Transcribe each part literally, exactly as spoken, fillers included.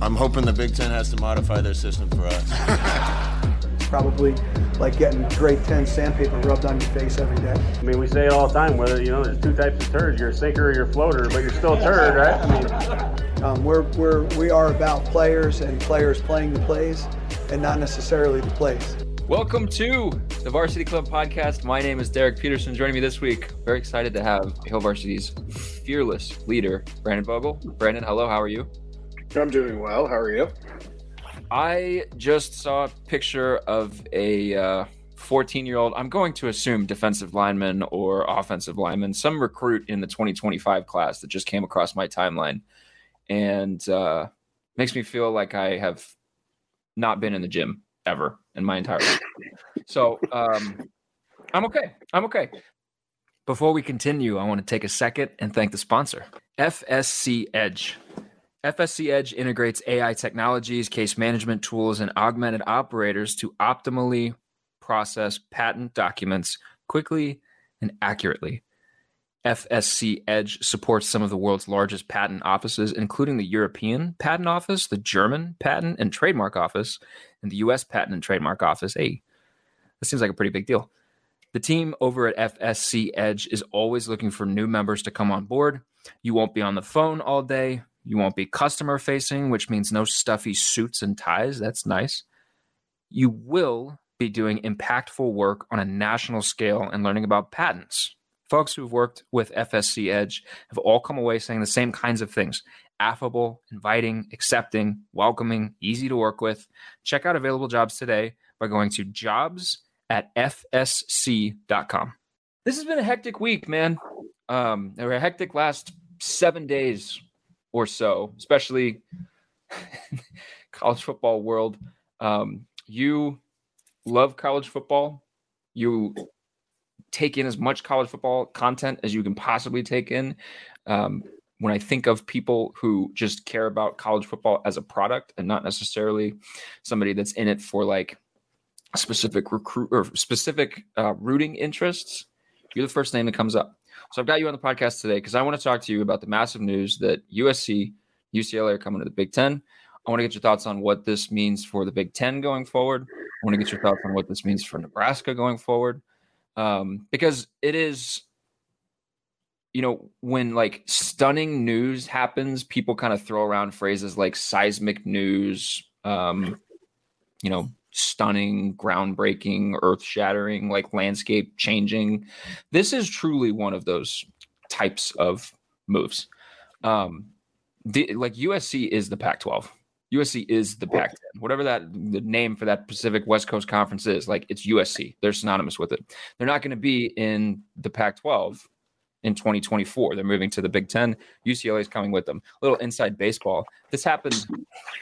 I'm hoping the Big Ten has to modify their system for us. Probably like getting grade ten sandpaper rubbed on your face every day. I mean, we say it all the time, whether, you know, there's two types of turds, you're a sinker or you're a floater, but you're still a turd, right? I mean, um, we're, we're, we are about players and players playing the plays and not necessarily the plays. Welcome to the Varsity Club Podcast. My name is Derek Peterson. Joining me this week, very excited to have Hill Varsity's fearless leader, Brandon Bogle. Brandon, hello, how are you? I'm doing well. How are you? I just saw a picture of a uh, fourteen-year-old, I'm going to assume defensive lineman or offensive lineman, some recruit in the twenty twenty-five class that just came across my timeline. And uh, makes me feel like I have not been in the gym ever in my entire life. So um, I'm okay. I'm okay. Before we continue, I want to take a second and thank the sponsor, F S C Edge. F S C Edge integrates A I technologies, case management tools, and augmented operators to optimally process patent documents quickly and accurately. F S C Edge supports some of the world's largest patent offices, including the European Patent Office, the German Patent and Trademark Office, and the U S Patent and Trademark Office. Hey, that seems like a pretty big deal. The team over at F S C Edge is always looking for new members to come on board. You won't be on the phone all day. You won't be customer-facing, which means no stuffy suits and ties. That's nice. You will be doing impactful work on a national scale and learning about patents. Folks who've worked with F S C Edge have all come away saying the same kinds of things. Affable, inviting, accepting, welcoming, easy to work with. Check out available jobs today by going to jobs at F S C dot com. This has been a hectic week, man. Um, or a hectic last seven days or so, especially college football world. Um, you love college football. You take in as much college football content as you can possibly take in. Um, when I think of people who just care about college football as a product and not necessarily somebody that's in it for like specific recruit or specific uh, rooting interests, you're the first name that comes up. So I've got you on the podcast today because I want to talk to you about the massive news that U S C, U C L A are coming to the Big Ten. I want to get your thoughts on what this means for the Big Ten going forward. I want to get your thoughts on what this means for Nebraska going forward. Um, because it is, you know, when like stunning news happens, people kind of throw around phrases like seismic news, um, you know, stunning, groundbreaking, earth-shattering, like landscape changing. This is truly one of those types of moves. Um, the, like U S C is the Pac twelve. U S C is the Pac ten. Whatever that the name for that Pacific West Coast Conference is, like it's U S C. They're synonymous with it. They're not going to be in the Pac twelve in twenty twenty-four. They're moving to the Big Ten. U C L A is coming with them. A little inside baseball. This happened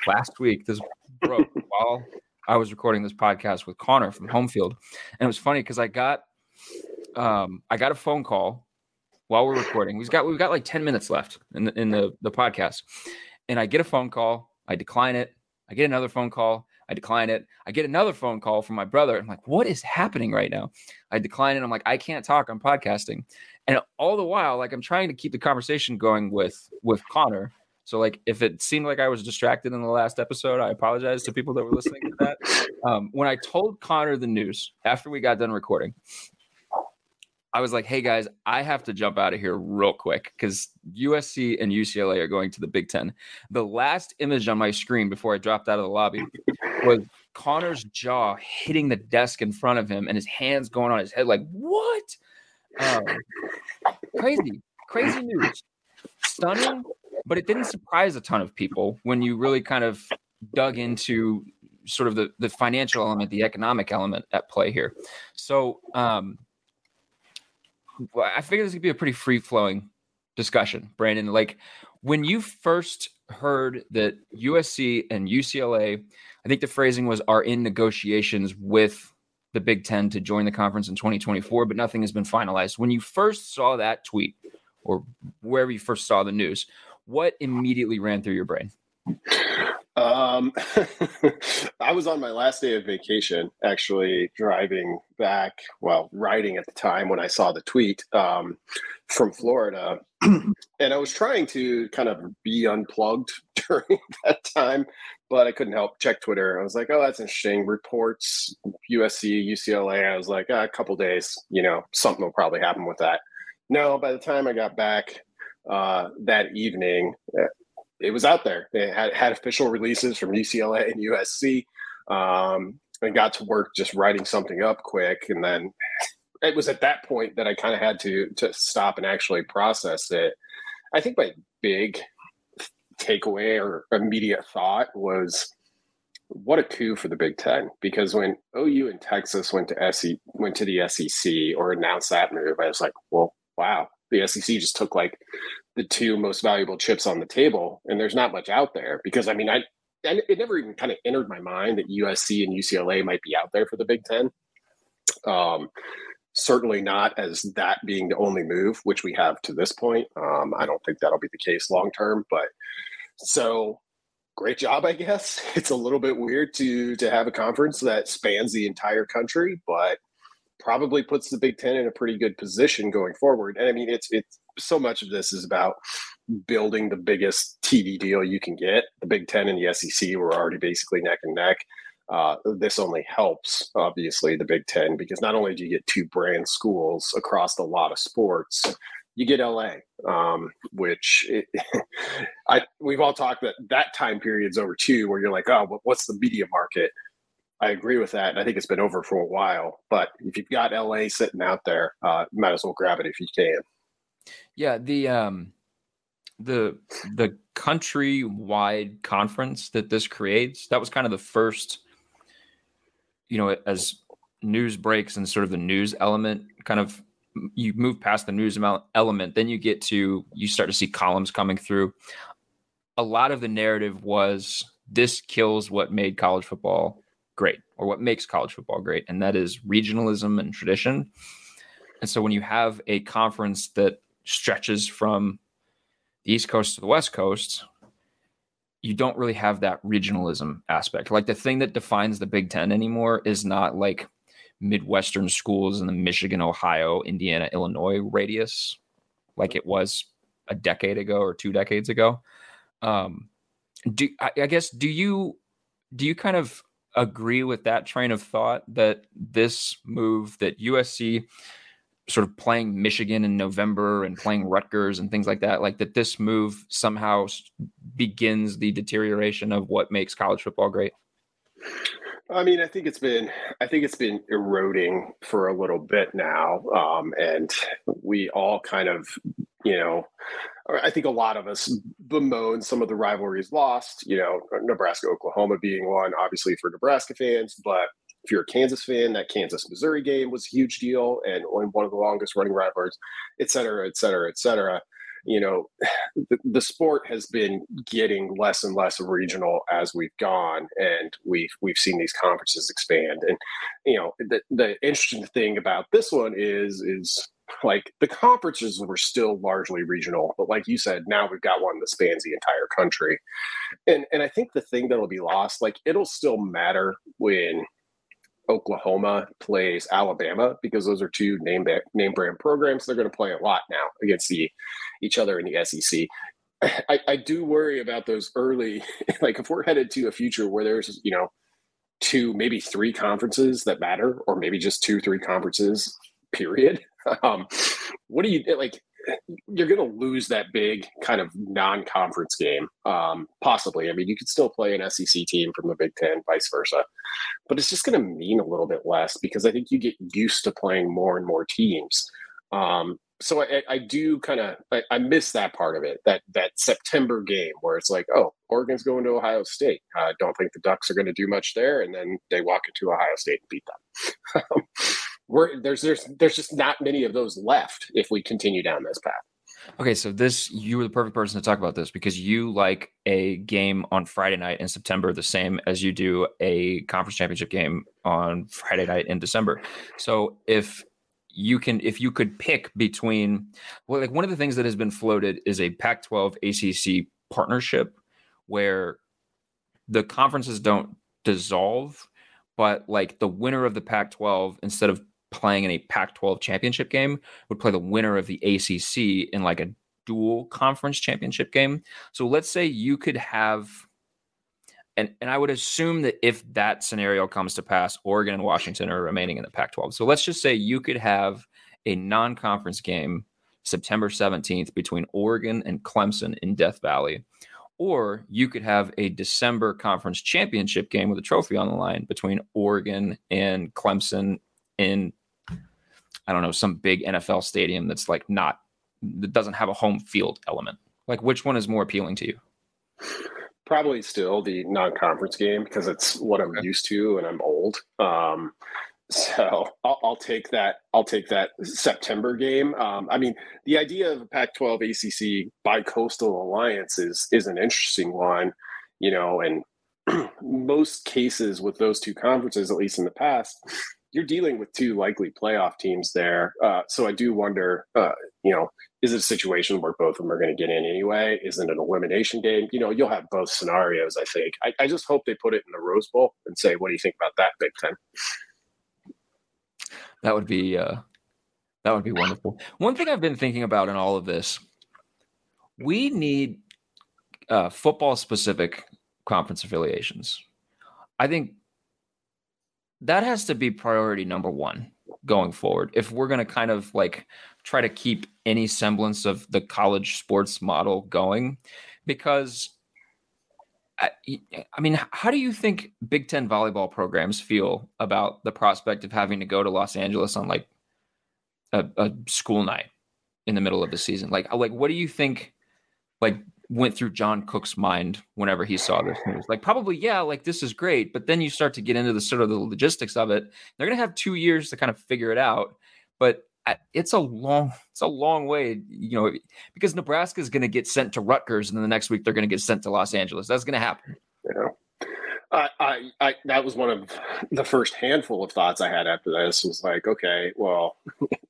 last week. This broke while I was recording this podcast with Connor from Homefield, and it was funny because I got um, I got a phone call while we're recording. We've got we've got like ten minutes left in the, in the the podcast, and I get a phone call. I decline it. I get another phone call. I decline it. I get another phone call from my brother. I'm like, what is happening right now? I decline it. I'm like, I can't talk. I'm podcasting. And all the while, like I'm trying to keep the conversation going with, with Connor. So like, if it seemed like I was distracted in the last episode, I apologize to people that were listening to that. Um, when I told Connor the news after we got done recording, I was like, hey guys, I have to jump out of here real quick because U S C and U C L A are going to the Big Ten. The last image on my screen before I dropped out of the lobby was Connor's jaw hitting the desk in front of him and his hands going on his head like, what? Um, crazy, crazy news. Stunning, but it didn't surprise a ton of people when you really kind of dug into sort of the, the financial element, the economic element at play here. So, um, I figured this could be a pretty free-flowing discussion, Brandon. Like, When you first heard that U S C and U C L A, I think the phrasing was, are in negotiations with the Big Ten to join the conference in twenty twenty-four, but nothing has been finalized. When you first saw that tweet or wherever you first saw the news, what immediately ran through your brain? Um, I was on my last day of vacation, actually driving back, well, riding at the time when I saw the tweet um, from Florida. And I was trying to kind of be unplugged during that time, but I couldn't help check Twitter. I was like, oh, that's interesting. Reports, U S C, U C L A. I was like, ah, a couple days, you know, something will probably happen with that. No, by the time I got back uh, that evening, it was out there. They had, had official releases from U C L A and U S C. Um, I got to work just writing something up quick. And then it was at that point that I kind of had to, to stop and actually process it. I think my big takeaway or immediate thought was, what a coup for the Big Ten, because when O U and Texas went to S E C, went to the S E C or announced that move, I was like, well, wow, the S E C just took like the two most valuable chips on the table, and there's not much out there. Because I mean, I and it never even kind of entered my mind that U S C and U C L A might be out there for the Big Ten. Um, certainly not as that being the only move, which we have to this point. Um, I don't think that'll be the case long term, but so great job, I guess. It's a little bit weird to to have a conference that spans the entire country, but probably puts the Big Ten in a pretty good position going forward. And I mean, it's it's so much of this is about building the biggest T V deal you can get. The Big Ten and the S E C were already basically neck and neck. Uh, this only helps, obviously, the Big Ten, because not only do you get two brand schools across a lot of sports, you get L A, um, which it, I we've all talked that that time period's over too, where you're like, oh, what's the media market? I agree with that, and I think it's been over for a while. But if you've got L A sitting out there, uh, might as well grab it if you can. Yeah, the um, the the country-wide conference that this creates, that was kind of the first, you know, as news breaks and sort of the news element kind of, you move past the news element, then you get to, you start to see columns coming through. A lot of the narrative was, this kills what made college football great, or what makes college football great. And that is regionalism and tradition. And so when you have a conference that stretches from the East Coast to the West Coast, you don't really have that regionalism aspect. Like the thing that defines the Big Ten anymore is not like Midwestern schools in the Michigan, Ohio, Indiana, Illinois radius, like it was a decade ago or two decades ago. Um, do I, I guess, do you, do you kind of agree with that train of thought, that this move that U S C sort of playing Michigan in November and playing Rutgers and things like that, like that this move somehow begins the deterioration of what makes college football great? I mean, I think it's been, I think it's been eroding for a little bit now. Um, and we all kind of, you know, I think a lot of us bemoan some of the rivalries lost, you know, Nebraska, Oklahoma being one, obviously, for Nebraska fans. But if you're a Kansas fan, that Kansas Missouri game was a huge deal, and one of the longest running rivalries, et cetera, et cetera, et cetera. You know, the, the sport has been getting less and less regional as we've gone, and we've we've seen these conferences expand. And you know, the, the interesting thing about this one is is like the conferences were still largely regional, but like you said, now we've got one that spans the entire country. And and I think the thing that'll be lost, like it'll still matter when Oklahoma plays Alabama, because those are two name ba- name brand programs. They're going to play a lot now against the, each other in the S E C. I, I do worry about those early, like if we're headed to a future where there's, you know, two, maybe three conferences that matter, or maybe just two, three conferences, period. Um, what do you like? You're going to lose that big kind of non-conference game, um, possibly. I mean, you could still play an S E C team from the Big Ten, vice versa. But it's just going to mean a little bit less, because I think you get used to playing more and more teams. Um, so I, I do kind of I, I miss that part of it, that that September game where it's like, oh, Oregon's going to Ohio State. I uh, don't think the Ducks are going to do much there. And then they walk into Ohio State and beat them. We're, there's there's there's just not many of those left if we continue down this path. Okay, so this, you were the perfect person to talk about this because you like a game on Friday night in September the same as you do a conference championship game on Friday night in December. So if you can, if you could pick between, well, like one of the things that has been floated is a Pac twelve A C C partnership where the conferences don't dissolve, but like the winner of the Pac twelve, instead of playing in a Pac twelve championship game, would play the winner of the A C C in like a dual conference championship game. So let's say you could have, and, and I would assume that if that scenario comes to pass, Oregon and Washington are remaining in the Pac twelve. So let's just say you could have a non-conference game September seventeenth between Oregon and Clemson in Death Valley, or you could have a December conference championship game with a trophy on the line between Oregon and Clemson in, I don't know, some big N F L stadium that's like not, that doesn't have a home field element. Like, which one is more appealing to you? Probably still the non-conference game because it's what I'm used to and I'm old. Um, so I'll, I'll take that. I'll take that September game. Um, I mean, the idea of a Pac twelve A C C bi-coastal alliance is is an interesting one, you know. And most cases with those two conferences, at least in the past, you're dealing with two likely playoff teams there. Uh, so I do wonder, uh, you know, is it a situation where both of them are going to get in anyway? Isn't it an elimination game? You know, you'll have both scenarios, I think. I, I just hope they put it in the Rose Bowl and say, what do you think about that, Big Ten? That would be, uh, that would be wonderful. One thing I've been thinking about in all of this, we need uh, football-specific conference affiliations. I think that has to be priority number one going forward. If we're going to kind of like try to keep any semblance of the college sports model going, because I, I mean, how do you think Big Ten volleyball programs feel about the prospect of having to go to Los Angeles on like a, a school night in the middle of the season? Like, like, what do you think like went through John Cook's mind whenever he saw this news? Like, probably, yeah, like this is great, but then you start to get into the sort of the logistics of it. They're going to have two years to kind of figure it out, but it's a long, it's a long way, you know, because Nebraska is going to get sent to Rutgers, and then the next week they're going to get sent to Los Angeles. That's going to happen. Yeah. I, I, I, that was one of the first handful of thoughts I had after this was like, okay, well,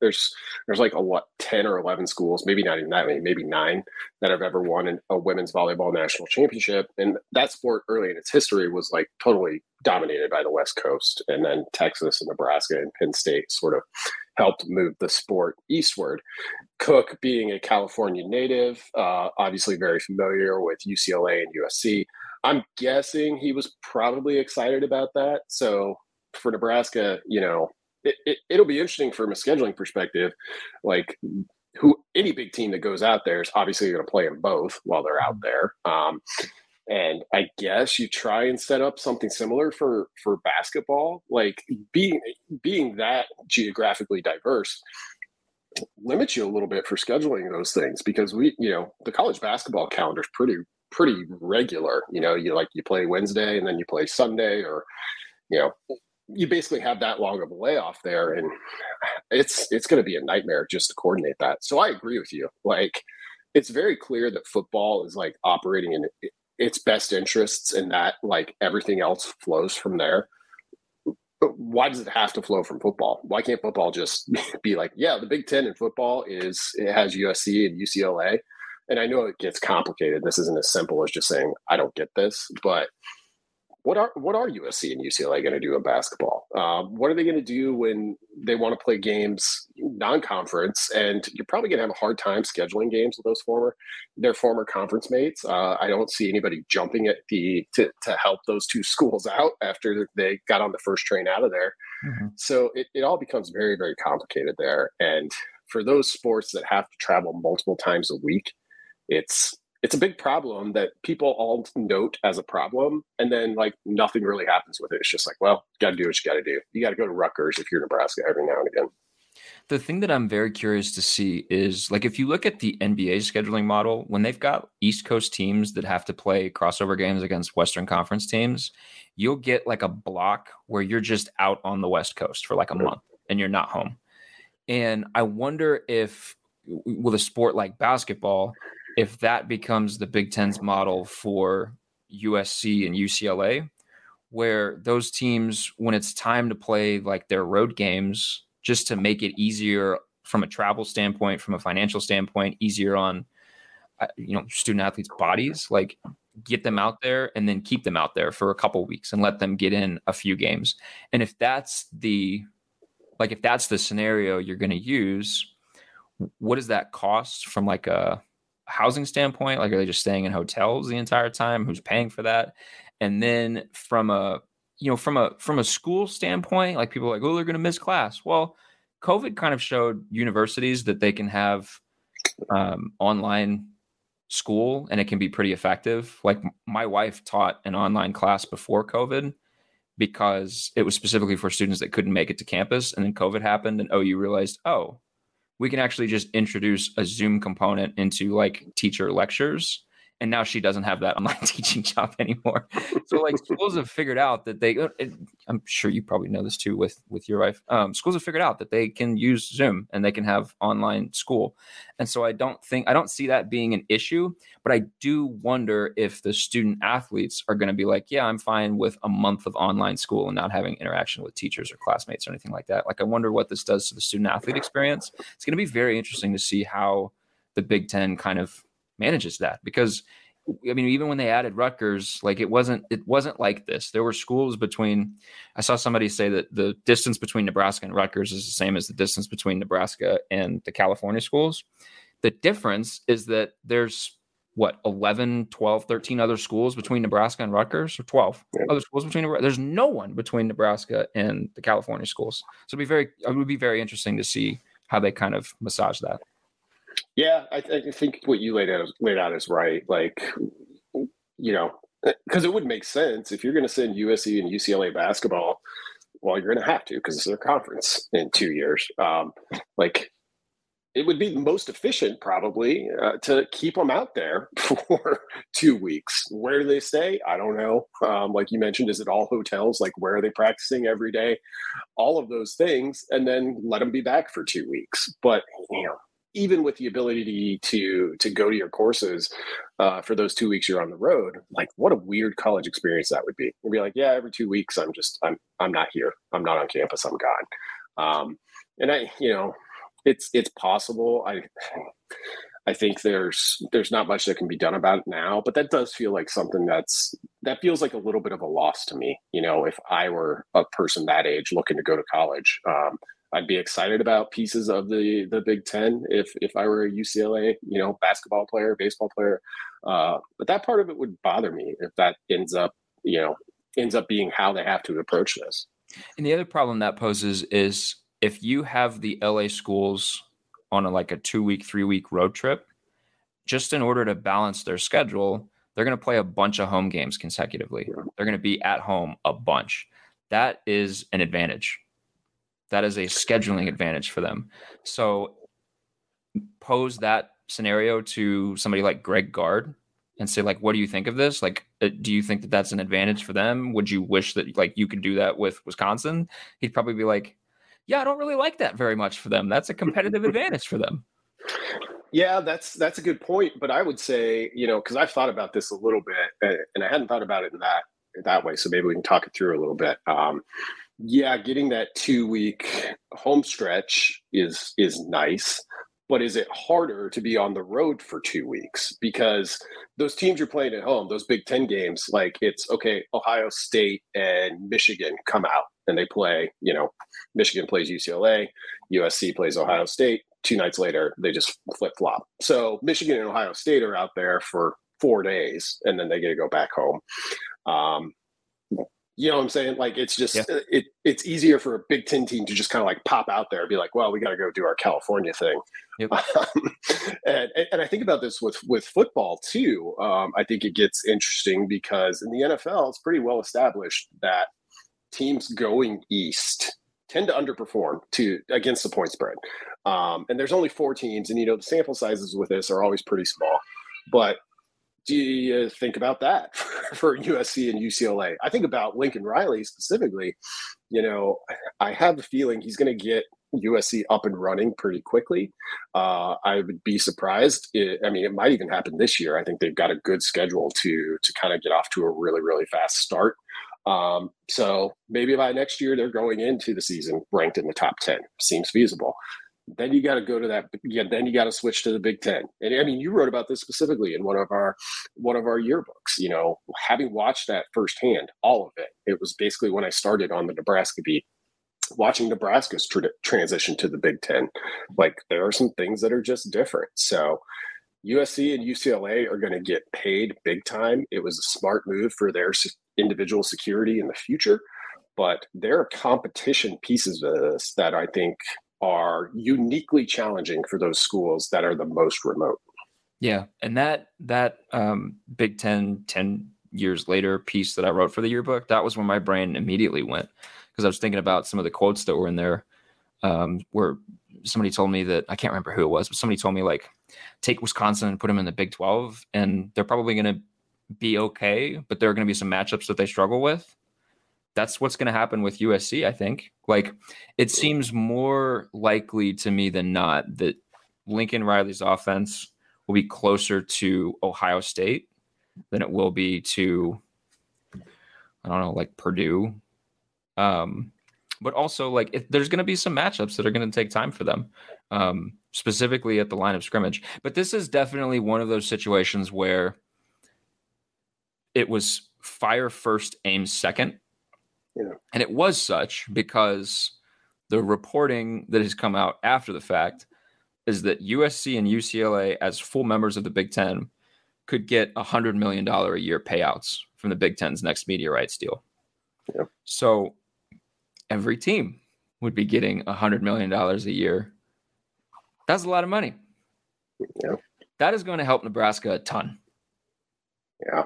there's, there's like a what, ten or eleven schools, maybe not even that many, maybe nine that have ever won an, a women's volleyball national championship. And that sport early in its history was like totally dominated by the West Coast, and then Texas and Nebraska and Penn State sort of helped move the sport eastward. Cook, being a California native, uh, obviously very familiar with U C L A and U S C. I'm guessing he was probably excited about that. So for Nebraska, you know, it, it, it'll be interesting from a scheduling perspective. Like, who, any big team that goes out there is obviously going to play them both while they're out there. Um, and I guess you try and set up something similar for, for basketball. Like, being, being that geographically diverse limits you a little bit for scheduling those things, because we, you know, the college basketball calendar is pretty, pretty regular. You know, you like you play Wednesday and then you play Sunday, or, you know, you basically have that long of a layoff there, and it's it's going to be a nightmare just to coordinate that. So I agree with you. Like, it's very clear that football is like operating in its best interests, and that like everything else flows from there. But why does it have to flow from football? Why can't football just be like, yeah, the Big Ten in football is, it has U S C and U C L A. And I know it gets complicated. This isn't as simple as just saying, I don't get this. But what are what are U S C and U C L A going to do in basketball? Um, what are they going to do when they want to play games non-conference? And you're probably going to have a hard time scheduling games with those former, their former conference mates. Uh, I don't see anybody jumping at the to, to help those two schools out after they got on the first train out of there. Mm-hmm. So it, it all becomes very, very complicated there. And for those sports that have to travel multiple times a week, It's it's a big problem that people all note as a problem, and then like nothing really happens with it. It's just like, well, got to do what you got to do. You got to go to Rutgers if you're Nebraska every now and again. The thing that I'm very curious to see is, like, if you look at the N B A scheduling model, when they've got East Coast teams that have to play crossover games against Western Conference teams, you'll get like a block where you're just out on the West Coast for like a month and you're not home. And I wonder if with a sport like basketball, if that becomes the Big Ten's model for U S C and U C L A, where those teams, when it's time to play like their road games, just to make it easier from a travel standpoint, from a financial standpoint, easier on, you know, student athletes' bodies, like get them out there and then keep them out there for a couple of weeks and let them get in a few games. And if that's the, like, if that's the scenario you're going to use, what does that cost from like a housing standpoint? Like, are they just staying in hotels the entire time? Who's paying for that? And then from a, you know, from a, from a school standpoint, like people are like, oh, they're going to miss class. Well, COVID kind of showed universities that they can have um, online school and it can be pretty effective. Like my wife taught an online class before COVID because it was specifically for students that couldn't make it to campus. And then COVID happened and, oh, you realized, oh, we can actually just introduce a Zoom component into like teacher lectures. And now she doesn't have that online teaching job anymore. So like schools have figured out that they, it, I'm sure you probably know this too with, with your wife. Um, schools have figured out that they can use Zoom and they can have online school. And so I don't think, I don't see that being an issue, but I do wonder if the student athletes are going to be like, yeah, I'm fine with a month of online school and not having interaction with teachers or classmates or anything like that. Like I wonder what this does to the student athlete experience. It's going to be very interesting to see how the Big Ten kind of manages that, because I mean, even when they added Rutgers, like it wasn't, it wasn't like this. There were schools between, I saw somebody say that the distance between Nebraska and Rutgers is the same as the distance between Nebraska and the California schools. The difference is that there's what, eleven, twelve, thirteen other schools between Nebraska and Rutgers, or twelve yeah. other schools between, there's no one between Nebraska and the California schools. So it'd be very, it would be very interesting to see how they kind of massage that. Yeah, I, th- I think what you laid out laid out is right. Like, you know, because it would make sense if you're going to send U S C and U C L A basketball. Well, you're going to have to because it's their conference in two years. Um, like, it would be the most efficient probably uh, to keep them out there for two weeks. Where do they stay? I don't know. Um, like you mentioned, is it all hotels? Like, where are they practicing every day? All of those things, and then let them be back for two weeks. But you know. Even with the ability to to go to your courses uh, for those two weeks you're on the road, like what a weird college experience that would be. You'd be like, yeah, every two weeks I'm just I'm I'm not here. I'm not on campus. I'm gone. Um, and I, you know, it's it's possible. I I think there's there's not much that can be done about it now, but that does feel like something that's that feels like a little bit of a loss to me. You know, if I were a person that age looking to go to college. Um, I'd be excited about pieces of the, the Big Ten if if I were a U C L A, you know, basketball player, baseball player. Uh, but that part of it would bother me if that ends up, you know, ends up being how they have to approach this. And the other problem that poses is if you have the L A schools on a, like a two week, three week road trip, just in order to balance their schedule, they're going to play a bunch of home games consecutively. Yeah. They're going to be at home a bunch. That is an advantage. That is a scheduling advantage for them. So pose that scenario to somebody like Greg Gard and say, like, what do you think of this? Like, do you think that that's an advantage for them? Would you wish that like you could do that with Wisconsin? He'd probably be like, yeah, I don't really like that very much for them. That's a competitive advantage for them. Yeah, that's that's a good point. But I would say, you know, because I've thought about this a little bit and I hadn't thought about it in that that way. So maybe we can talk it through a little bit. Um Yeah, getting that two-week home stretch is is nice, but is it harder to be on the road for two weeks? Because those teams you're playing at home, those Big Ten games, like it's, okay, Ohio State and Michigan come out and they play, you know, Michigan plays U C L A, U S C plays Ohio State. Two nights later, they just flip-flop. So Michigan and Ohio State are out there for four days, and then they get to go back home. Um You know what I'm saying? Like, it's just, yeah. it it's easier for a Big Ten team to just kind of like pop out there and be like, well, we got to go do our California thing. Yep. Um, and, and I think about this with, with football too. Um, I think it gets interesting because in the N F L, it's pretty well established that teams going east tend to underperform to against the point spread. Um, and there's only four teams and, you know, the sample sizes with this are always pretty small, but do you think about that for U S C and U C L A? I think about Lincoln Riley specifically. You know, I have a feeling he's going to get U S C up and running pretty quickly. Uh, I would be surprised. It, I mean, it might even happen this year. I think they've got a good schedule to to kind of get off to a really, really fast start. Um, so maybe by next year, they're going into the season ranked in the top ten. Seems feasible. Then you got to go to that. Yeah, then you got to switch to the Big Ten. And I mean, you wrote about this specifically in one of our one of our yearbooks. You know, having watched that firsthand, all of it. It was basically when I started on the Nebraska beat, watching Nebraska's tra- transition to the Big Ten. Like, there are some things that are just different. So U S C and U C L A are going to get paid big time. It was a smart move for their individual security in the future, but there are competition pieces of this that I think are uniquely challenging for those schools that are the most remote. Yeah. And that, that um, Big Ten, ten years later piece that I wrote for the yearbook, that was when my brain immediately went, because I was thinking about some of the quotes that were in there, um, where somebody told me that, I can't remember who it was, but somebody told me, like, take Wisconsin and put them in the Big twelve and they're probably going to be okay, but there are going to be some matchups that they struggle with. That's what's going to happen with U S C, I think. Like, it seems more likely to me than not that Lincoln Riley's offense will be closer to Ohio State than it will be to, I don't know, like Purdue. Um, but also, like, if there's going to be some matchups that are going to take time for them, um, specifically at the line of scrimmage. But this is definitely one of those situations where it was fire first, aim second. Yeah. And it was such because the reporting that has come out after the fact is that U S C and U C L A, as full members of the Big Ten, could get one hundred million dollars a year payouts from the Big Ten's next media rights deal. Yeah. So every team would be getting one hundred million dollars a year. That's a lot of money. Yeah. That is going to help Nebraska a ton. Yeah.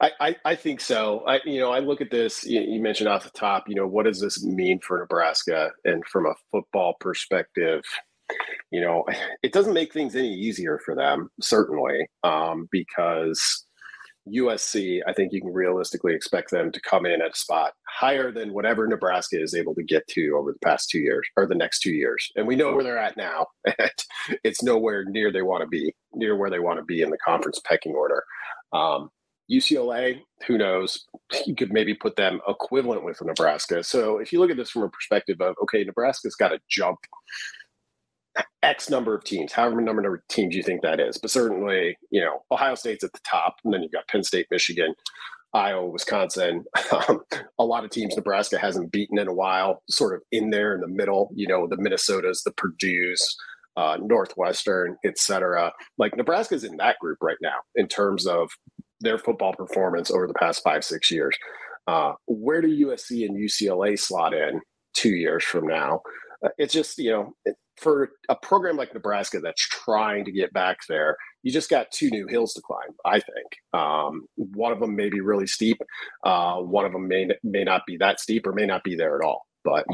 I, I, I think so. I, you know, I look at this, you, you mentioned off the top, you know, what does this mean for Nebraska? And from a football perspective, you know, it doesn't make things any easier for them, certainly, um, because U S C, I think you can realistically expect them to come in at a spot higher than whatever Nebraska is able to get to over the past two years or the next two years. And we know where they're at now. It's nowhere near they want to be, near where they want to be in the conference pecking order. Um, U C L A, who knows, you could maybe put them equivalent with Nebraska. So if you look at this from a perspective of, okay, Nebraska's got to jump X number of teams, however number of teams you think that is. But certainly, you know, Ohio State's at the top, and then you've got Penn State, Michigan, Iowa, Wisconsin, um, a lot of teams Nebraska hasn't beaten in a while, sort of in there in the middle, you know, the Minnesotas, the Purdues, uh, Northwestern, et cetera. Like, Nebraska's in that group right now in terms of their football performance over the past five, six years. Uh, where do U S C and U C L A slot in two years from now? Uh, it's just, you know, it, for a program like Nebraska that's trying to get back there, you just got two new hills to climb, I think. Um, one of them may be really steep. Uh, one of them may, may not be that steep or may not be there at all. But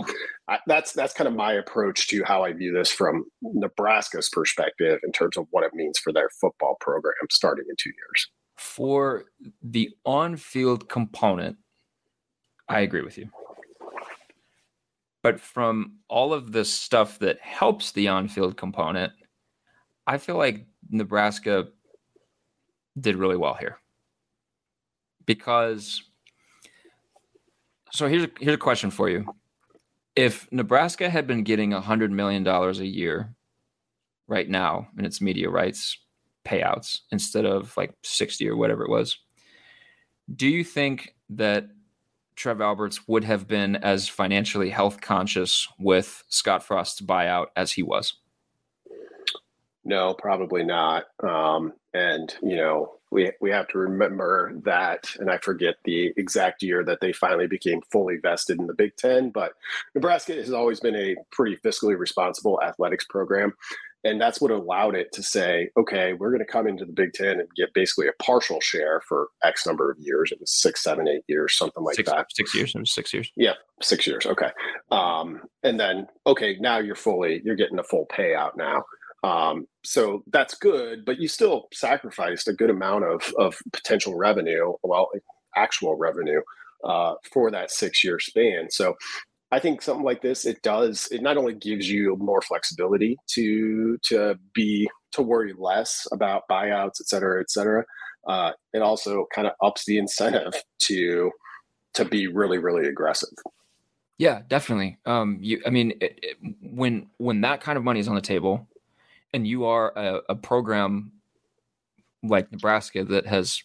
I, that's that's kind of my approach to how I view this from Nebraska's perspective in terms of what it means for their football program starting in two years. For the on-field component, I agree with you. But from all of this stuff that helps the on-field component, I feel like Nebraska did really well here. Because, so here's a, here's a question for you. If Nebraska had been getting one hundred million dollars a year right now in its media rights payouts instead of like sixty or whatever it was, do you think that Trev Alberts would have been as financially health conscious with Scott Frost's buyout as he was? No, probably not. Um, and you know, we, we have to remember that, and I forget the exact year that they finally became fully vested in the Big Ten, but Nebraska has always been a pretty fiscally responsible athletics program. And that's what allowed it to say, okay, we're going to come into the Big Ten and get basically a partial share for X number of years. It was six, seven, eight years, something like six, that. Six years. It was six years. Yeah, six years. Okay. Um, and then, okay, now you're fully, you're getting a full payout now. Um, so that's good, but you still sacrificed a good amount of, of potential revenue, well, actual revenue uh, for that six-year span. So I think something like this, it does, it not only gives you more flexibility to to be, to worry less about buyouts, et cetera, et cetera. Uh, it also kind of ups the incentive to to be really, really aggressive. Yeah, definitely. Um, you, I mean, it, it, when when that kind of money is on the table and you are a, a program like Nebraska that has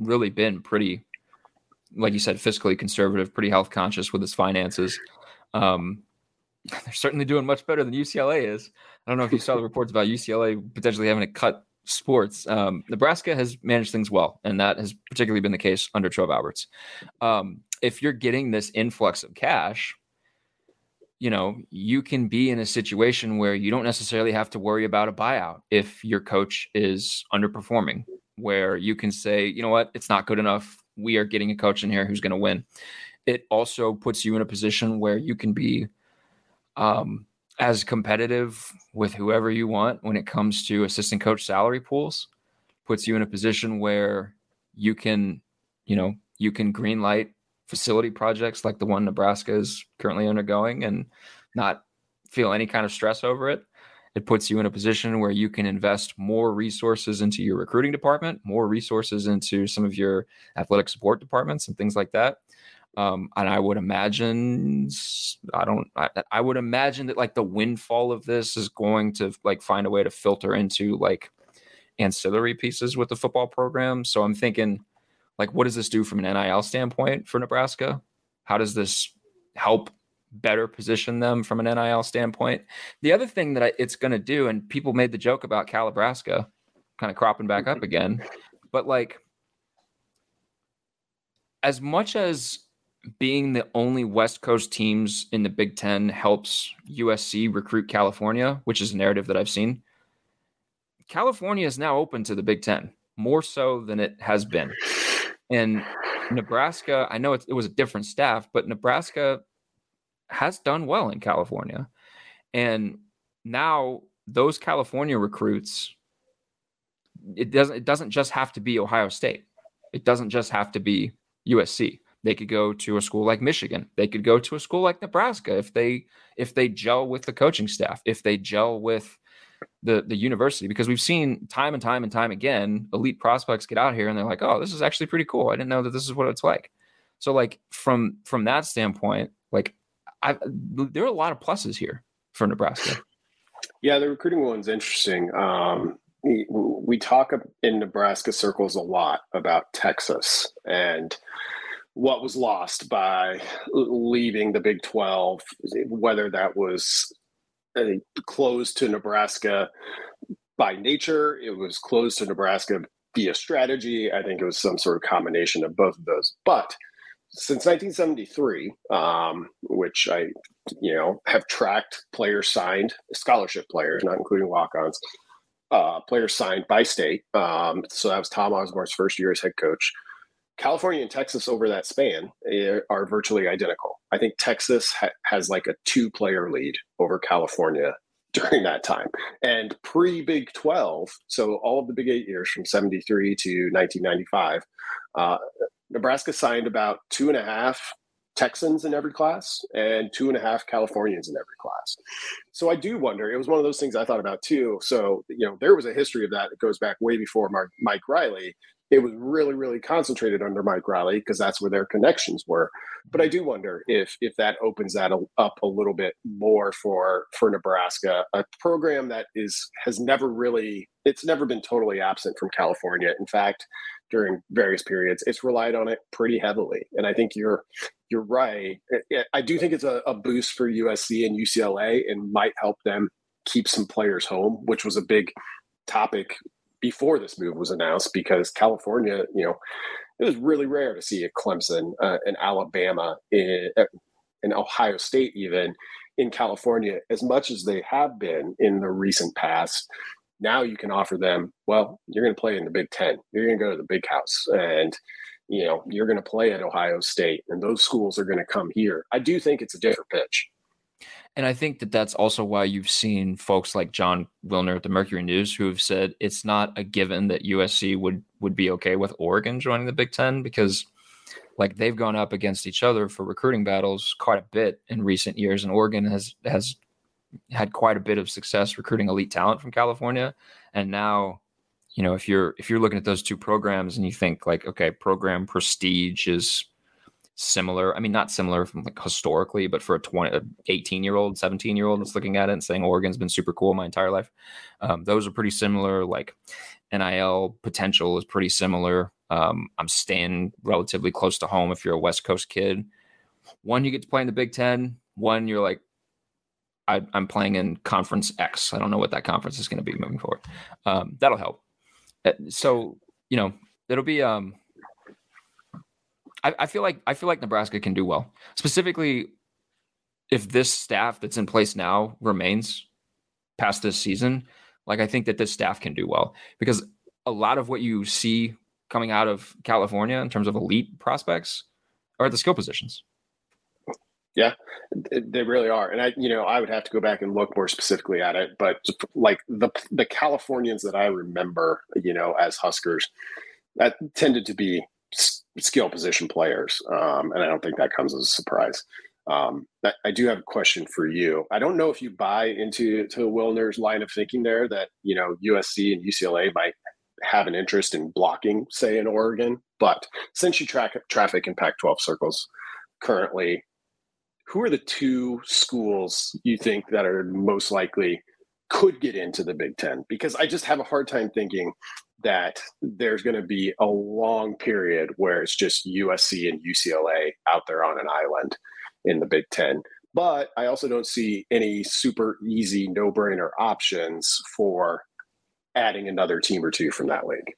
really been pretty, like you said, fiscally conservative, pretty health conscious with its finances. Um, they're certainly doing much better than U C L A is. I don't know if you saw the reports about U C L A potentially having to cut sports. Um, Nebraska has managed things well, and that has particularly been the case under Trev Alberts. Um, if you're getting this influx of cash, you know, you can be in a situation where you don't necessarily have to worry about a buyout if your coach is underperforming, where you can say, you know what, it's not good enough. We are getting a coach in here who's going to win. It also puts you in a position where you can be um, as competitive with whoever you want when it comes to assistant coach salary pools. Puts you in a position where you can, you know, you can green light facility projects like the one Nebraska is currently undergoing and not feel any kind of stress over it. It puts you in a position where you can invest more resources into your recruiting department, more resources into some of your athletic support departments and things like that. Um, and I would imagine, I don't, I, I would imagine that like the windfall of this is going to like find a way to filter into like ancillary pieces with the football program. So I'm thinking, like, what does this do from an N I L standpoint for Nebraska? How does this help better position them from an N I L standpoint? The other thing that I, it's going to do, and people made the joke about Cal Nebraska kind of cropping back up again, but like as much as being the only West Coast teams in the Big Ten helps U S C recruit California, which is a narrative that I've seen, California is now open to the Big Ten more so than it has been. And Nebraska, I know it, it was a different staff, but Nebraska has done well in California. And now those California recruits, it doesn't it doesn't just have to be Ohio State. It doesn't just have to be U S C. They could go to a school like Michigan. They could go to a school like Nebraska if they if they gel with the coaching staff, if they gel with the the university, because we've seen time and time and time again, elite prospects get out here and they're like, oh, this is actually pretty cool. I didn't know that this is what it's like. So like from, from that standpoint, like I, there are a lot of pluses here for Nebraska. Yeah. The recruiting one's interesting. Um, we, we talk in Nebraska circles a lot about Texas and what was lost by leaving the Big twelve, whether that was close to Nebraska by nature. It was close to Nebraska via strategy. I think it was some sort of combination of both of those. But since nineteen seventy-three, um, which I, you know, have tracked players signed, scholarship players, not including walk-ons, uh, players signed by state. Um, so that was Tom Osborne's first year as head coach. California and Texas over that span are virtually identical. I think Texas ha- has like a two-player lead over California during that time. And pre-Big twelve, so all of the Big Eight years from seventy-three to nineteen ninety-five, uh, Nebraska signed about two and a half Texans in every class and two and a half Californians in every class. So I do wonder, it was one of those things I thought about too. So, you know, there was a history of that that goes back way before Mark, Mike Riley. It was really, really concentrated under Mike Riley because that's where their connections were. But I do wonder if if that opens that up a little bit more for for Nebraska, a program that is has never really, it's never been totally absent from California. In fact, during various periods, it's relied on it pretty heavily. And I think you're you're right. I do think it's a, a boost for U S C and U C L A and might help them keep some players home, which was a big topic before this move was announced, because California, you know, it was really rare to see a Clemson, uh, an Alabama, in, an Ohio State, even in California, as much as they have been in the recent past. Now you can offer them, well, you're going to play in the Big Ten. You're going to go to the big house and, you know, you're going to play at Ohio State and those schools are going to come here. I do think it's a different pitch. And I think that that's also why you've seen folks like John Wilner at the Mercury News who have said it's not a given that U S C would would be okay with Oregon joining the Big Ten, because like they've gone up against each other for recruiting battles quite a bit in recent years. And Oregon has, has had quite a bit of success recruiting elite talent from California. And now, you know, if you're, if you're looking at those two programs and you think like, okay, program prestige is similar. I mean, not similar from like historically, but for a twenty, eighteen year old, seventeen year old that's looking at it and saying Oregon's been super cool my entire life. Um, those are pretty similar. Like N I L potential is pretty similar. Um, I'm staying relatively close to home. If you're a West Coast kid, one, you get to play in the Big Ten. One, you're like, I, I'm playing in conference X. I don't know what that conference is going to be moving forward. Um, that'll help. So, you know, it'll be, um, I, I feel like, I feel like Nebraska can do well, specifically if this staff that's in place now remains past this season. Like, I think that this staff can do well, because a lot of what you see coming out of California in terms of elite prospects are at the skill positions. Yeah, they really are. And I, you know, I would have to go back and look more specifically at it, but like the, the Californians that I remember, you know, as Huskers, that tended to be skill position players. Um, and I don't think that comes as a surprise. Um, I, I do have a question for you. I don't know if you buy into to Wilner's line of thinking there that, you know, U S C and U C L A might have an interest in blocking, say, in Oregon. But since you track traffic in Pac twelve circles currently, who are the two schools you think that are most likely could get into the Big Ten? Because I just have a hard time thinking that there's going to be a long period where it's just U S C and U C L A out there on an island in the Big Ten. But I also don't see any super easy no-brainer options for adding another team or two from that league.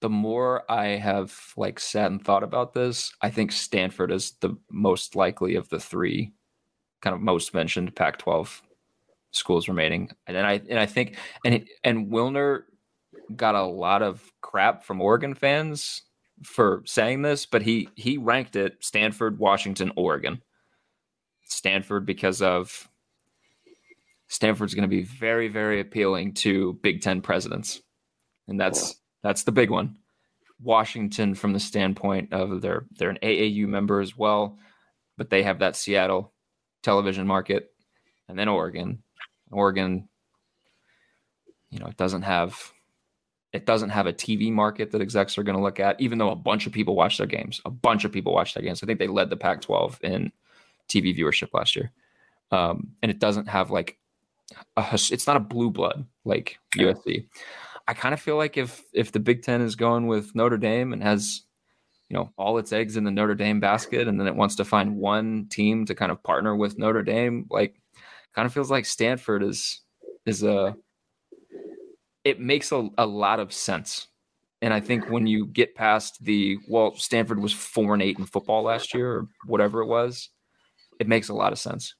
The more I have like sat and thought about this, I think Stanford is the most likely of the three kind of most mentioned Pac twelve schools remaining. And I, and I think, and, it, and Wilner got a lot of crap from Oregon fans for saying this, but he, he ranked it Stanford, Washington, Oregon. Stanford, because of Stanford's going to be very, very appealing to Big Ten presidents. And that's, cool. That's the big one. Washington, from the standpoint of they're, they're an A A U member as well, but they have that Seattle television market. And then Oregon. Oregon, you know, it doesn't have it doesn't have a T V market that execs are going to look at, even though a bunch of people watch their games. A bunch of people watch their games. I think they led the Pac twelve in T V viewership last year. Um, and it doesn't have like a, it's not a blue blood like U S C. I kind of feel like if if the Big Ten is going with Notre Dame and has, you know, all its eggs in the Notre Dame basket, and then it wants to find one team to kind of partner with Notre Dame, like kind of feels like Stanford is is a it makes a, a lot of sense. And I think when you get past the well, Stanford was four and eight in football last year or whatever it was, it makes a lot of sense.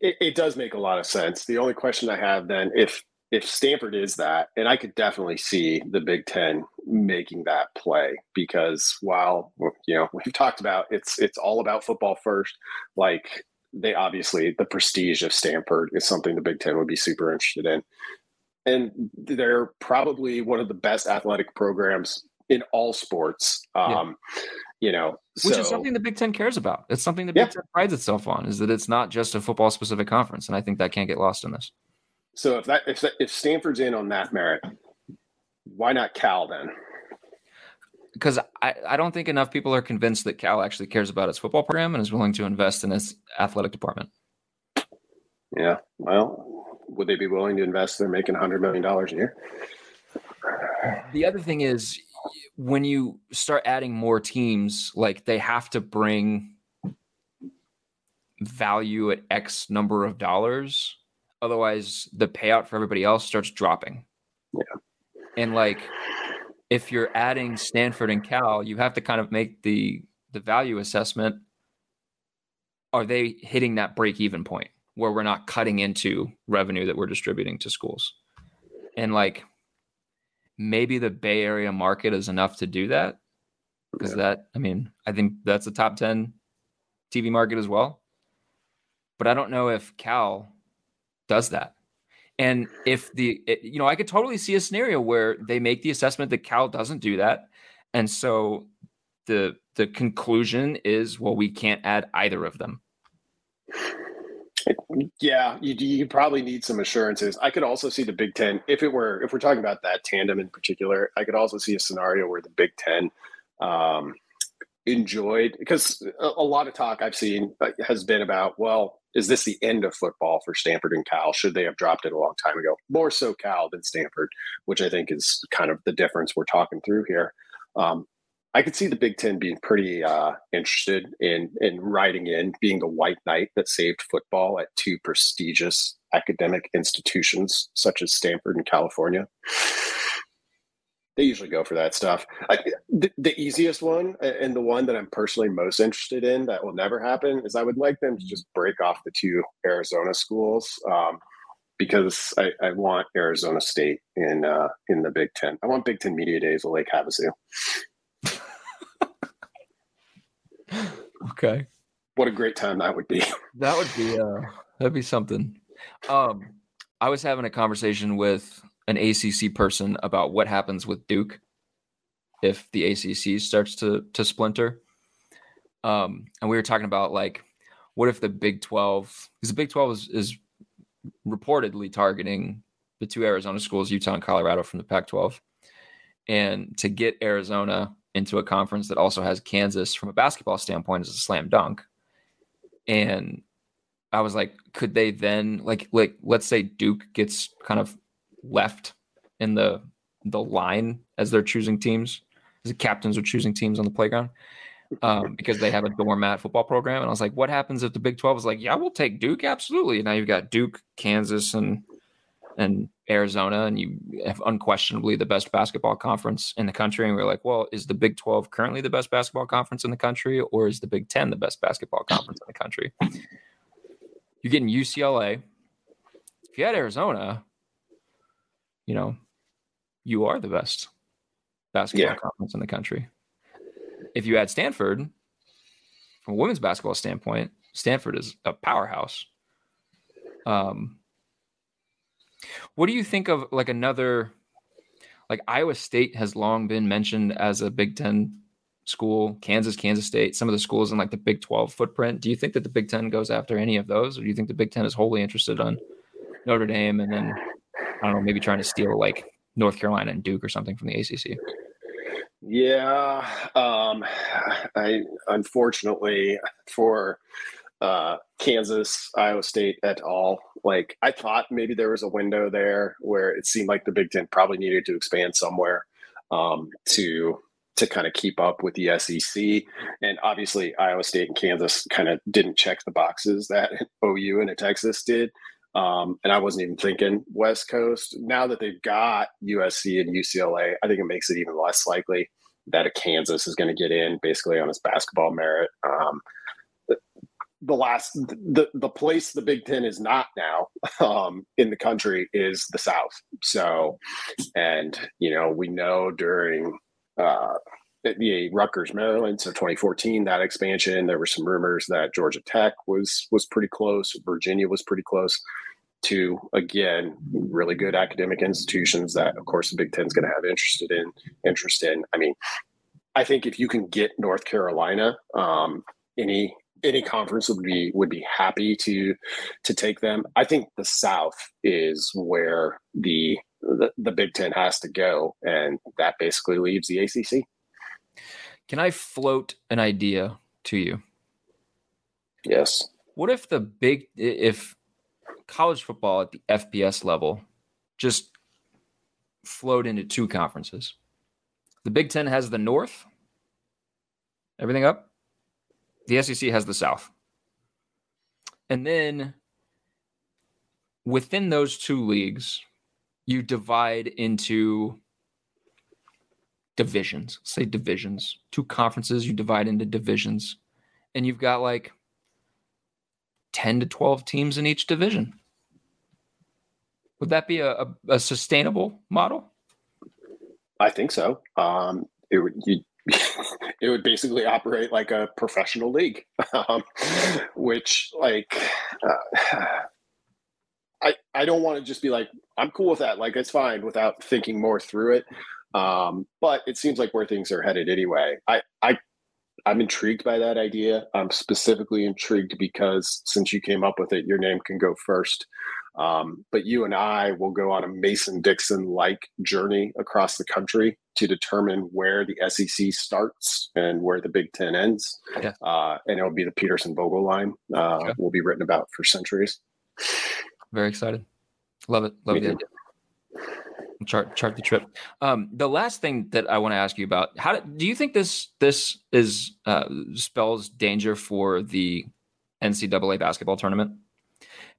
It, it does make a lot of sense. The only question I have then, if If Stanford is that, and I could definitely see the Big Ten making that play, because while, you know, we've talked about it's it's all about football first, like they obviously the prestige of Stanford is something the Big Ten would be super interested in. And they're probably one of the best athletic programs in all sports, um, yeah. you know. Which so, is something the Big Ten cares about. It's something the Big yeah. Ten prides itself on, is that it's not just a football-specific conference, and I think that can't get lost in this. So if that if if Stanford's in on that merit, why not Cal then? Because I, I don't think enough people are convinced that Cal actually cares about its football program and is willing to invest in its athletic department. Yeah, well, would they be willing to invest? They're making one hundred million dollars a year. The other thing is when you start adding more teams, like they have to bring value at X number of dollars. Otherwise, the payout for everybody else starts dropping. Yeah. And like, if you're adding Stanford and Cal, you have to kind of make the the value assessment. Are they hitting that break-even point where we're not cutting into revenue that we're distributing to schools? And like, maybe the Bay Area market is enough to do that. Because yeah. that, I mean, I think that's a top ten T V market as well. But I don't know if Cal does that. And if the, it, you know, I could totally see a scenario where they make the assessment that Cal doesn't do that. And so the the conclusion is, well, we can't add either of them. Yeah, you, you probably need some assurances. I could also see the Big Ten, if it were, if we're talking about that tandem in particular, I could also see a scenario where the Big Ten um, enjoyed, because a, a lot of talk I've seen has been about, well, is this the end of football for Stanford and Cal? Should they have dropped it a long time ago? More so Cal than Stanford, which I think is kind of the difference we're talking through here. Um, I could see the Big Ten being pretty uh, interested in in riding in, being the white knight that saved football at two prestigious academic institutions such as Stanford and California. They usually go for that stuff. I, the, the easiest one, and the one that I'm personally most interested in that will never happen, is I would like them to just break off the two Arizona schools, um, because I, I want Arizona State in uh, in the Big Ten. I want Big Ten Media Days at Lake Havasu. Okay. What a great time that would be. That would be uh, that'd be something. Um, I was having a conversation with an A C C person about what happens with Duke if the A C C starts to to splinter. Um, and we were talking about, like, what if the Big twelve, because the Big twelve is, is reportedly targeting the two Arizona schools, Utah and Colorado, from the Pac twelve. And to get Arizona into a conference that also has Kansas from a basketball standpoint is a slam dunk. And I was like, could they then, like, like let's say Duke gets kind of left in the the line as they're choosing teams, as the captains are choosing teams on the playground, um, because they have a doormat football program. And I was like, what happens if the Big twelve is like, yeah, we'll take Duke, absolutely. And now you've got Duke, Kansas, and and Arizona, and you have unquestionably the best basketball conference in the country. And we're like, well, is the Big twelve currently the best basketball conference in the country, or is the Big Ten the best basketball conference in the country? You're getting U C L A. If you had Arizona, you know, you are the best basketball yeah. conference in the country. If you add Stanford, from a women's basketball standpoint, Stanford is a powerhouse. Um, what do you think of, like, another, like, Iowa State has long been mentioned as a Big Ten school, Kansas, Kansas State, some of the schools in, like, the Big twelve footprint. Do you think that the Big Ten goes after any of those? Or do you think the Big Ten is wholly interested on Notre Dame and then, I don't know, maybe trying to steal, like, North Carolina and Duke or something from the A C C? Yeah. Um, I, unfortunately, for uh, Kansas, Iowa State et al., like, I thought maybe there was a window there where it seemed like the Big Ten probably needed to expand somewhere um, to to kind of keep up with the S E C. And obviously, Iowa State and Kansas kind of didn't check the boxes that O U and Texas did. Um, and I wasn't even thinking West Coast. Now that they've got U S C and U C L A, I think it makes it even less likely that a Kansas is going to get in basically on its basketball merit. Um, the, the last, the, the place the Big Ten is not now um, in the country is the South. So, and, you know, we know during uh, the Rutgers, Maryland, so twenty fourteen, that expansion, there were some rumors that Georgia Tech was was pretty close, Virginia was pretty close to, again, really good academic institutions that, of course, the Big Ten is going to have interested in, interest in. I mean, I think if you can get North Carolina, um, any any conference would be would be happy to to take them. I think the South is where the the, the Big Ten has to go, and that basically leaves the A C C. Can I float an idea to you? Yes. What if the big, if college football at the F B S level just flowed into two conferences? The Big Ten has the North, everything up. The S E C has the South. And then within those two leagues, you divide into divisions, say divisions, two conferences, you divide into divisions, and you've got like ten to twelve teams in each division. Would that be a, a, a sustainable model? I think so. Um, it would, you, it would basically operate like a professional league, um, which like, uh, I, I don't want to just be like, I'm cool with that. Like, it's fine, without thinking more through it. Um, but it seems like where things are headed anyway. I, I I'm intrigued by that idea. I'm specifically intrigued because since you came up with it, your name can go first. Um, but you and I will go on a Mason-Dixon-like journey across the country to determine where the S E C starts and where the Big Ten ends. Yeah. Uh, and it'll be the Peterson-Bogle line. Uh, okay. Will be written about for centuries. Very excited. Love it. Love it. Chart chart the trip. Um, the last thing that I want to ask you about, how do, do you think this this is uh, spells danger for the N C double A basketball tournament?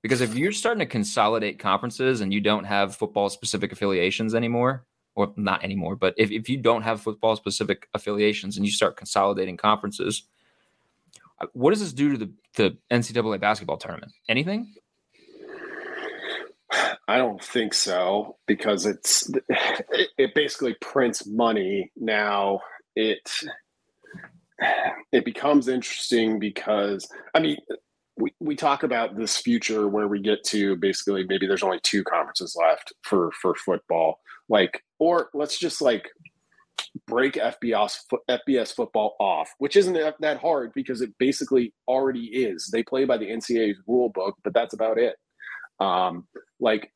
Because if you're starting to consolidate conferences and you don't have football specific affiliations anymore, or not anymore, but if, if you don't have football specific affiliations and you start consolidating conferences, what does this do to the, the N C double A basketball tournament? Anything? I don't think so, because it's it, it basically prints money. Now it it becomes interesting because, I mean, we, we talk about this future where we get to basically maybe there's only two conferences left for, for football. Like, or let's just like break F B S, F B S football off, which isn't that hard because it basically already is. They play by the N C double A's rule book, but that's about it. Um, like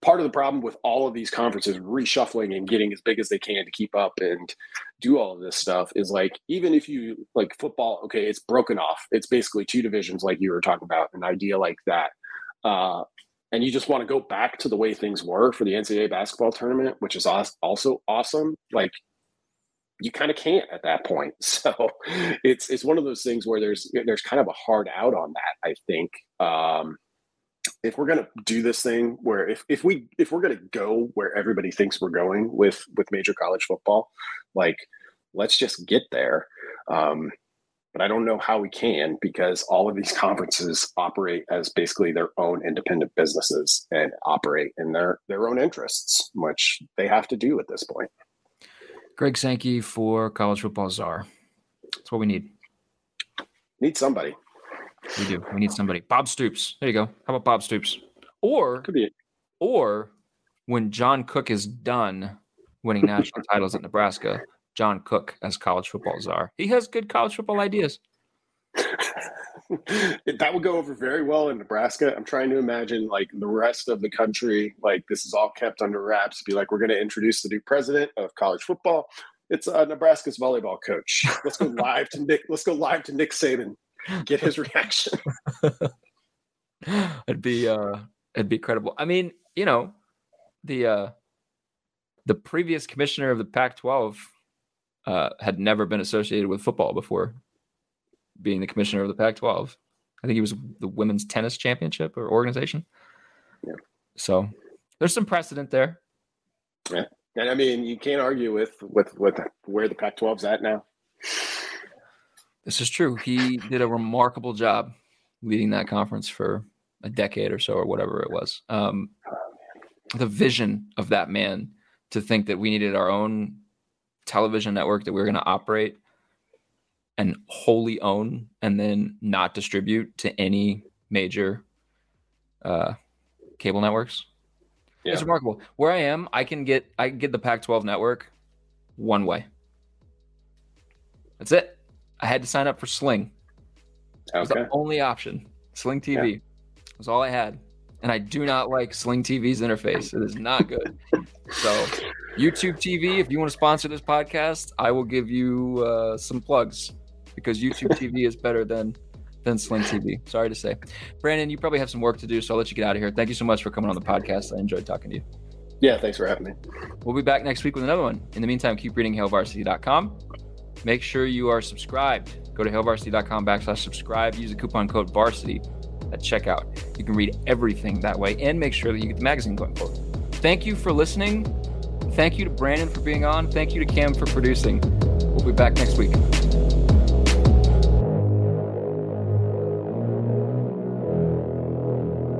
part of the problem with all of these conferences reshuffling and getting as big as they can to keep up and do all of this stuff is like, even if you like football, okay, it's broken off. It's basically two divisions, like you were talking about, an idea like that. Uh, and you just want to go back to the way things were for the N C double A basketball tournament, which is also awesome. Like you kind of can't at that point. So it's, it's one of those things where there's, there's kind of a hard out on that, I think. Um, If we're going to do this thing where if, if we, if we're going to go where everybody thinks we're going with, with major college football, like let's just get there. Um, but I don't know how we can, because all of these conferences operate as basically their own independent businesses and operate in their, their own interests, which they have to do at this point. Greg Sankey for College Football Czar. That's what we need. Need somebody. We do. We need somebody. Bob Stoops. There you go. How about Bob Stoops? Or, could be it. Or when John Cook is done winning national titles at Nebraska, John Cook as College Football Czar. He has good college football ideas. That would go over very well in Nebraska. I'm trying to imagine like the rest of the country, like this is all kept under wraps. Be like, we're going to introduce the new president of college football. It's uh, Nebraska's volleyball coach. Let's go live to Nick. Let's go live to Nick Saban. Get his reaction. It'd be uh, it'd be credible. I mean, you know, the uh, the previous commissioner of the Pac twelve uh, had never been associated with football before being the commissioner of the Pac twelve. I think he was the women's tennis championship or organization. Yeah. So there's some precedent there. Yeah, and I mean, you can't argue with with with where the Pac twelve's at now. This is true. He did a remarkable job leading that conference for a decade or so or whatever it was. Um, the vision of that man to think that we needed our own television network that we were going to operate and wholly own and then not distribute to any major uh, cable networks. Yeah. It's remarkable. Where I am, I can get I can get the Pac twelve network one way. That's it. I had to sign up for Sling. It was okay. The only option. Sling T V. Yeah. Was all I had. And I do not like Sling T V's interface. It is not good. So YouTube T V, if you want to sponsor this podcast, I will give you uh, some plugs because YouTube T V is better than, than Sling T V. Sorry to say. Brandon, you probably have some work to do, so I'll let you get out of here. Thank you so much for coming on the podcast. I enjoyed talking to you. Yeah, thanks for having me. We'll be back next week with another one. In the meantime, keep reading hail varsity dot com. Make sure you are subscribed. Go to hail varsity dot com backslash subscribe. Use the coupon code varsity at checkout. You can read everything that way and make sure that you get the magazine going forward. Thank you for listening. Thank you to Brandon for being on. Thank you to Cam for producing. We'll be back next week.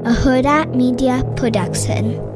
A Huda Media Production.